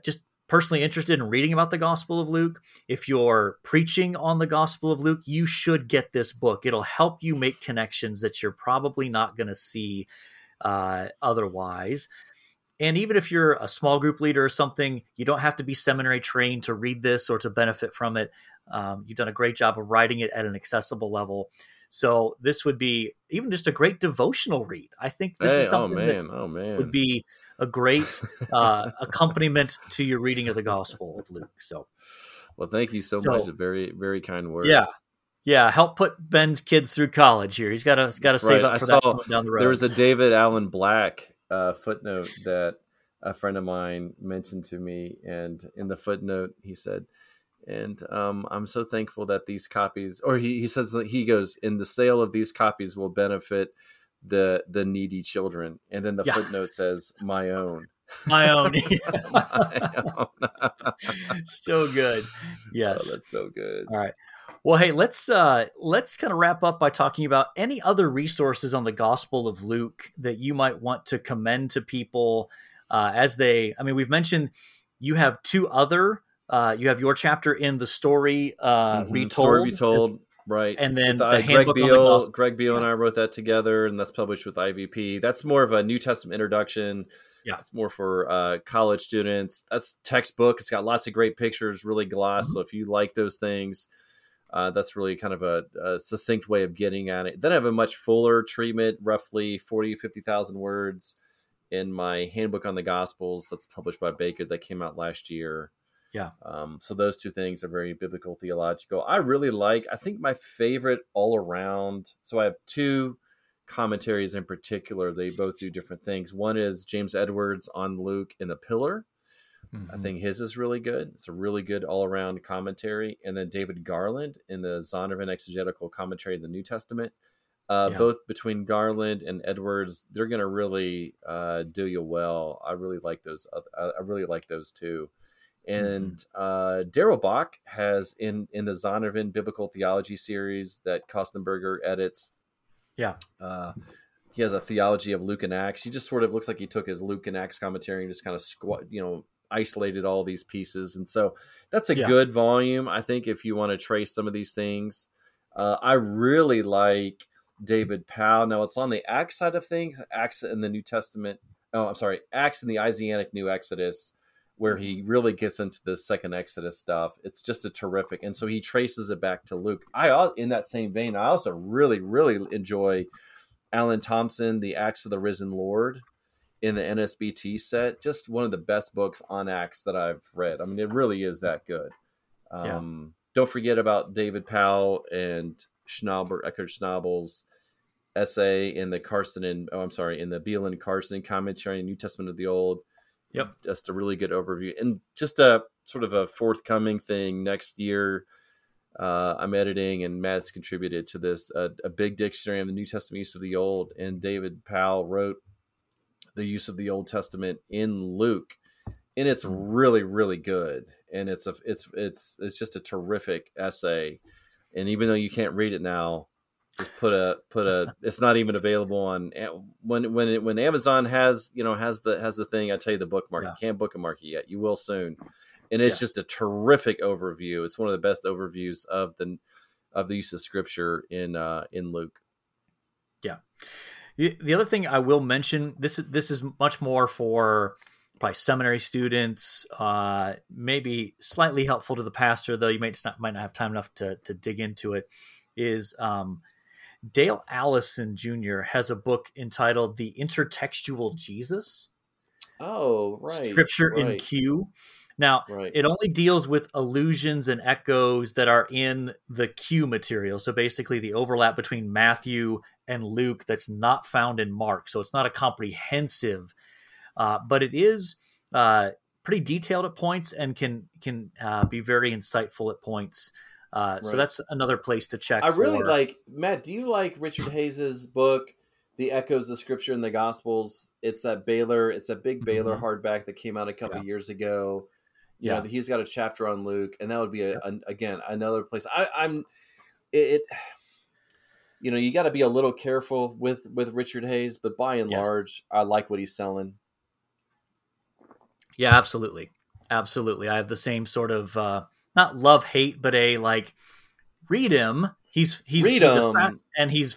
just personally interested in reading about the Gospel of Luke. If you're preaching on the Gospel of Luke, you should get this book. It'll help you make connections that you're probably not going to see otherwise. And even if you're a small group leader or something, you don't have to be seminary trained to read this or to benefit from it. You've done a great job of writing it at an accessible level. So this would be even just a great devotional read. I think this is something that would be a great accompaniment to your reading of the Gospel of Luke. So, well, thank you so much. Very, very kind words. Yeah. Yeah, help put Ben's kids through college here. He's got to save up for that down the road. There was a David Allen Black footnote that a friend of mine mentioned to me, and in the footnote he said, and I'm so thankful that these copies, or he says that he goes, in the sale of these copies will benefit the needy children. And then the footnote says, my own. My own. My own. So good. Yes. Oh, that's so good. All right. Well, hey, let's kind of wrap up by talking about any other resources on the Gospel of Luke that you might want to commend to people we've mentioned you have 2 other. You have your chapter in the story retold. Story retold, right. And then the handbook Greg Beale, on the Greg Beale and I wrote that together, and that's published with IVP. That's more of a New Testament introduction. Yeah. It's more for college students. That's textbook. It's got lots of great pictures, really glossed. Mm-hmm. So if you like those things, that's really kind of a succinct way of getting at it. Then I have a much fuller treatment, roughly 50,000 words in my handbook on the Gospels that's published by Baker that came out last year. Yeah. So those 2 things are very biblical, theological. I think my favorite all around. So I have 2 commentaries in particular. They both do different things. One is James Edwards on Luke in the Pillar. Mm-hmm. I think his is really good. It's a really good all around commentary. And then David Garland in the Zondervan Exegetical Commentary of the New Testament. Both between Garland and Edwards, they're going to really do you well. I really like those. I really like those 2. And Daryl Bach has in the Zondervan Biblical Theology series that Kostenberger edits. Yeah. He has a theology of Luke and Acts. He just sort of looks like he took his Luke and Acts commentary and just kind of isolated all these pieces. And so that's a good volume, I think, if you want to trace some of these things. I really like David Powell. Now, it's on the Acts side of things. Acts in the New Testament. Oh, I'm sorry. Acts in the Isaianic New Exodus, where he really gets into the second Exodus stuff. It's just a terrific. And so he traces it back to Luke. In that same vein, I also really, really enjoy Alan Thompson, The Acts of the Risen Lord in the NSBT set. Just one of the best books on Acts that I've read. I mean, it really is that good. Don't forget about David Powell and Eckhard Schnabel's essay in the in the Beale and Carson commentary, New Testament of the Old. Yep. Just a really good overview, and just a sort of a forthcoming thing next year. I'm editing, and Matt's contributed to this, a big dictionary of the New Testament use of the Old. And David Powell wrote the use of the Old Testament in Luke, and it's really, really good. And it's just a terrific essay. And even though you can't read it now, just put a. It's not even available on when Amazon has the thing. I tell you, the bookmark. You can't bookmark it yet. You will soon, and it's just a terrific overview. It's one of the best overviews of the use of Scripture in Luke. Yeah, the other thing I will mention, this is much more for probably seminary students, maybe slightly helpful to the pastor, though you might not have time enough to dig into it. Is Dale Allison Jr. has a book entitled The Intertextual Jesus. Oh, right. Scripture in Q. Now, it only deals with allusions and echoes that are in the Q material. So basically the overlap between Matthew and Luke that's not found in Mark. So it's not a comprehensive, but it is pretty detailed at points and can be very insightful at points. So that's another place to check. Like, Matt, do you like Richard Hayes's book, The Echoes of Scripture in the Gospels? It's that Baylor, it's a big Baylor hardback that came out a couple of years ago. You know, he's got a chapter on Luke, and that would be again, another place. You know, you got to be a little careful with Richard Hayes, but by and large, I like what he's selling. Yeah, absolutely. Absolutely. I have the same sort of, not love, hate, but read him. He's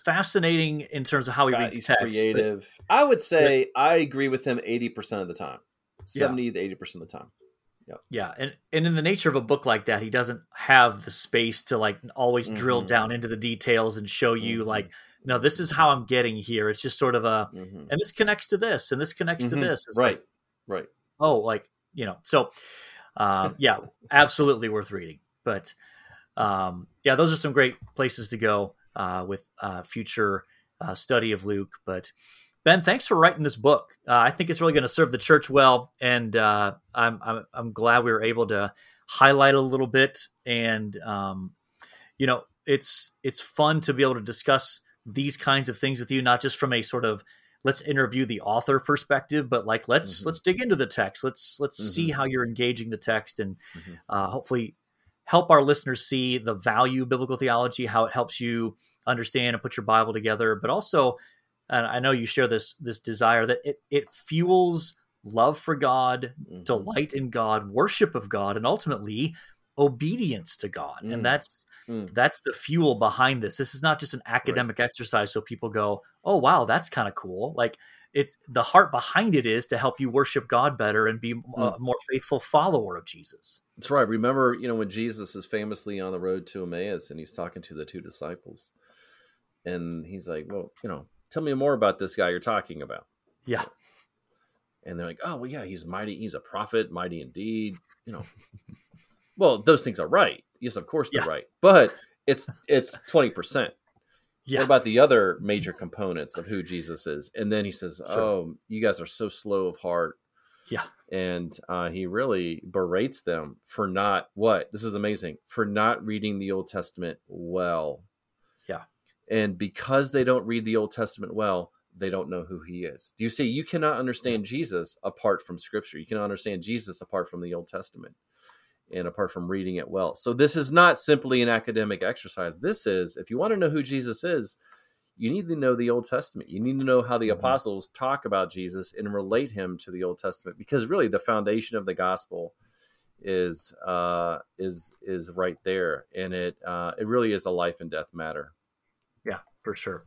fascinating in terms of how he reads text. Creative. But, I would say I agree with him 80% of the time, 70 to 80% of the time. Yep. Yeah. And in the nature of a book like that, he doesn't have the space to always drill down into the details and show you no, this is how I'm getting here. It's just sort of a, and this connects to this and this connects to this. It's absolutely worth reading. But those are some great places to go with future study of Luke. But Ben, thanks for writing this book. I think it's really going to serve the church well, and I'm glad we were able to highlight a little bit. And it's fun to be able to discuss these kinds of things with you, not just from a sort of let's interview the author perspective, but let's dig into the text. Let's see how you're engaging the text, and hopefully help our listeners see the value of biblical theology, how it helps you understand and put your Bible together, but also. And I know you share this desire that it fuels love for God, delight in God, worship of God, and ultimately obedience to God. And that's the fuel behind this. This is not just an academic exercise. So people go, oh, wow, that's kind of cool. It's the heart behind it is to help you worship God better and be a more faithful follower of Jesus. That's right. Remember, when Jesus is famously on the road to Emmaus and he's talking to the two disciples and he's like, well, tell me more about this guy you're talking about. Yeah. And they're like, oh, well, yeah, he's mighty. He's a prophet, mighty indeed. Well, those things are right. Yes, of course they're right. But it's 20%. Yeah. What about the other major components of who Jesus is? And then he says, oh, you guys are so slow of heart. Yeah. And he really berates them for not what? This is amazing. For not reading the Old Testament well. And because they don't read the Old Testament well, they don't know who he is. Do you see? You cannot understand Jesus apart from Scripture. You cannot understand Jesus apart from the Old Testament and apart from reading it well. So this is not simply an academic exercise. This is, if you want to know who Jesus is, you need to know the Old Testament. You need to know how the apostles talk about Jesus and relate him to the Old Testament, because really the foundation of the gospel is right there. And it really is a life and death matter. Yeah, for sure.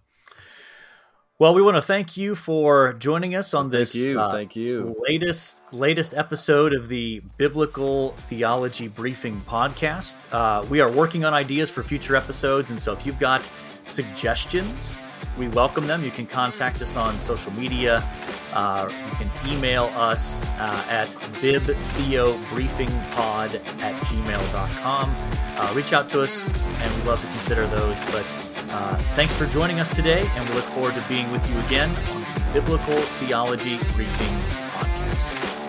Well, we want to thank you for joining us on this latest episode of the Biblical Theology Briefing Podcast. We are working on ideas for future episodes, and so if you've got suggestions, we welcome them. You can contact us on social media. You can email us at bibtheobriefingpod@gmail.com. Reach out to us, and we'd love to consider those. But thanks for joining us today, and we look forward to being with you again on the Biblical Theology Briefing Podcast.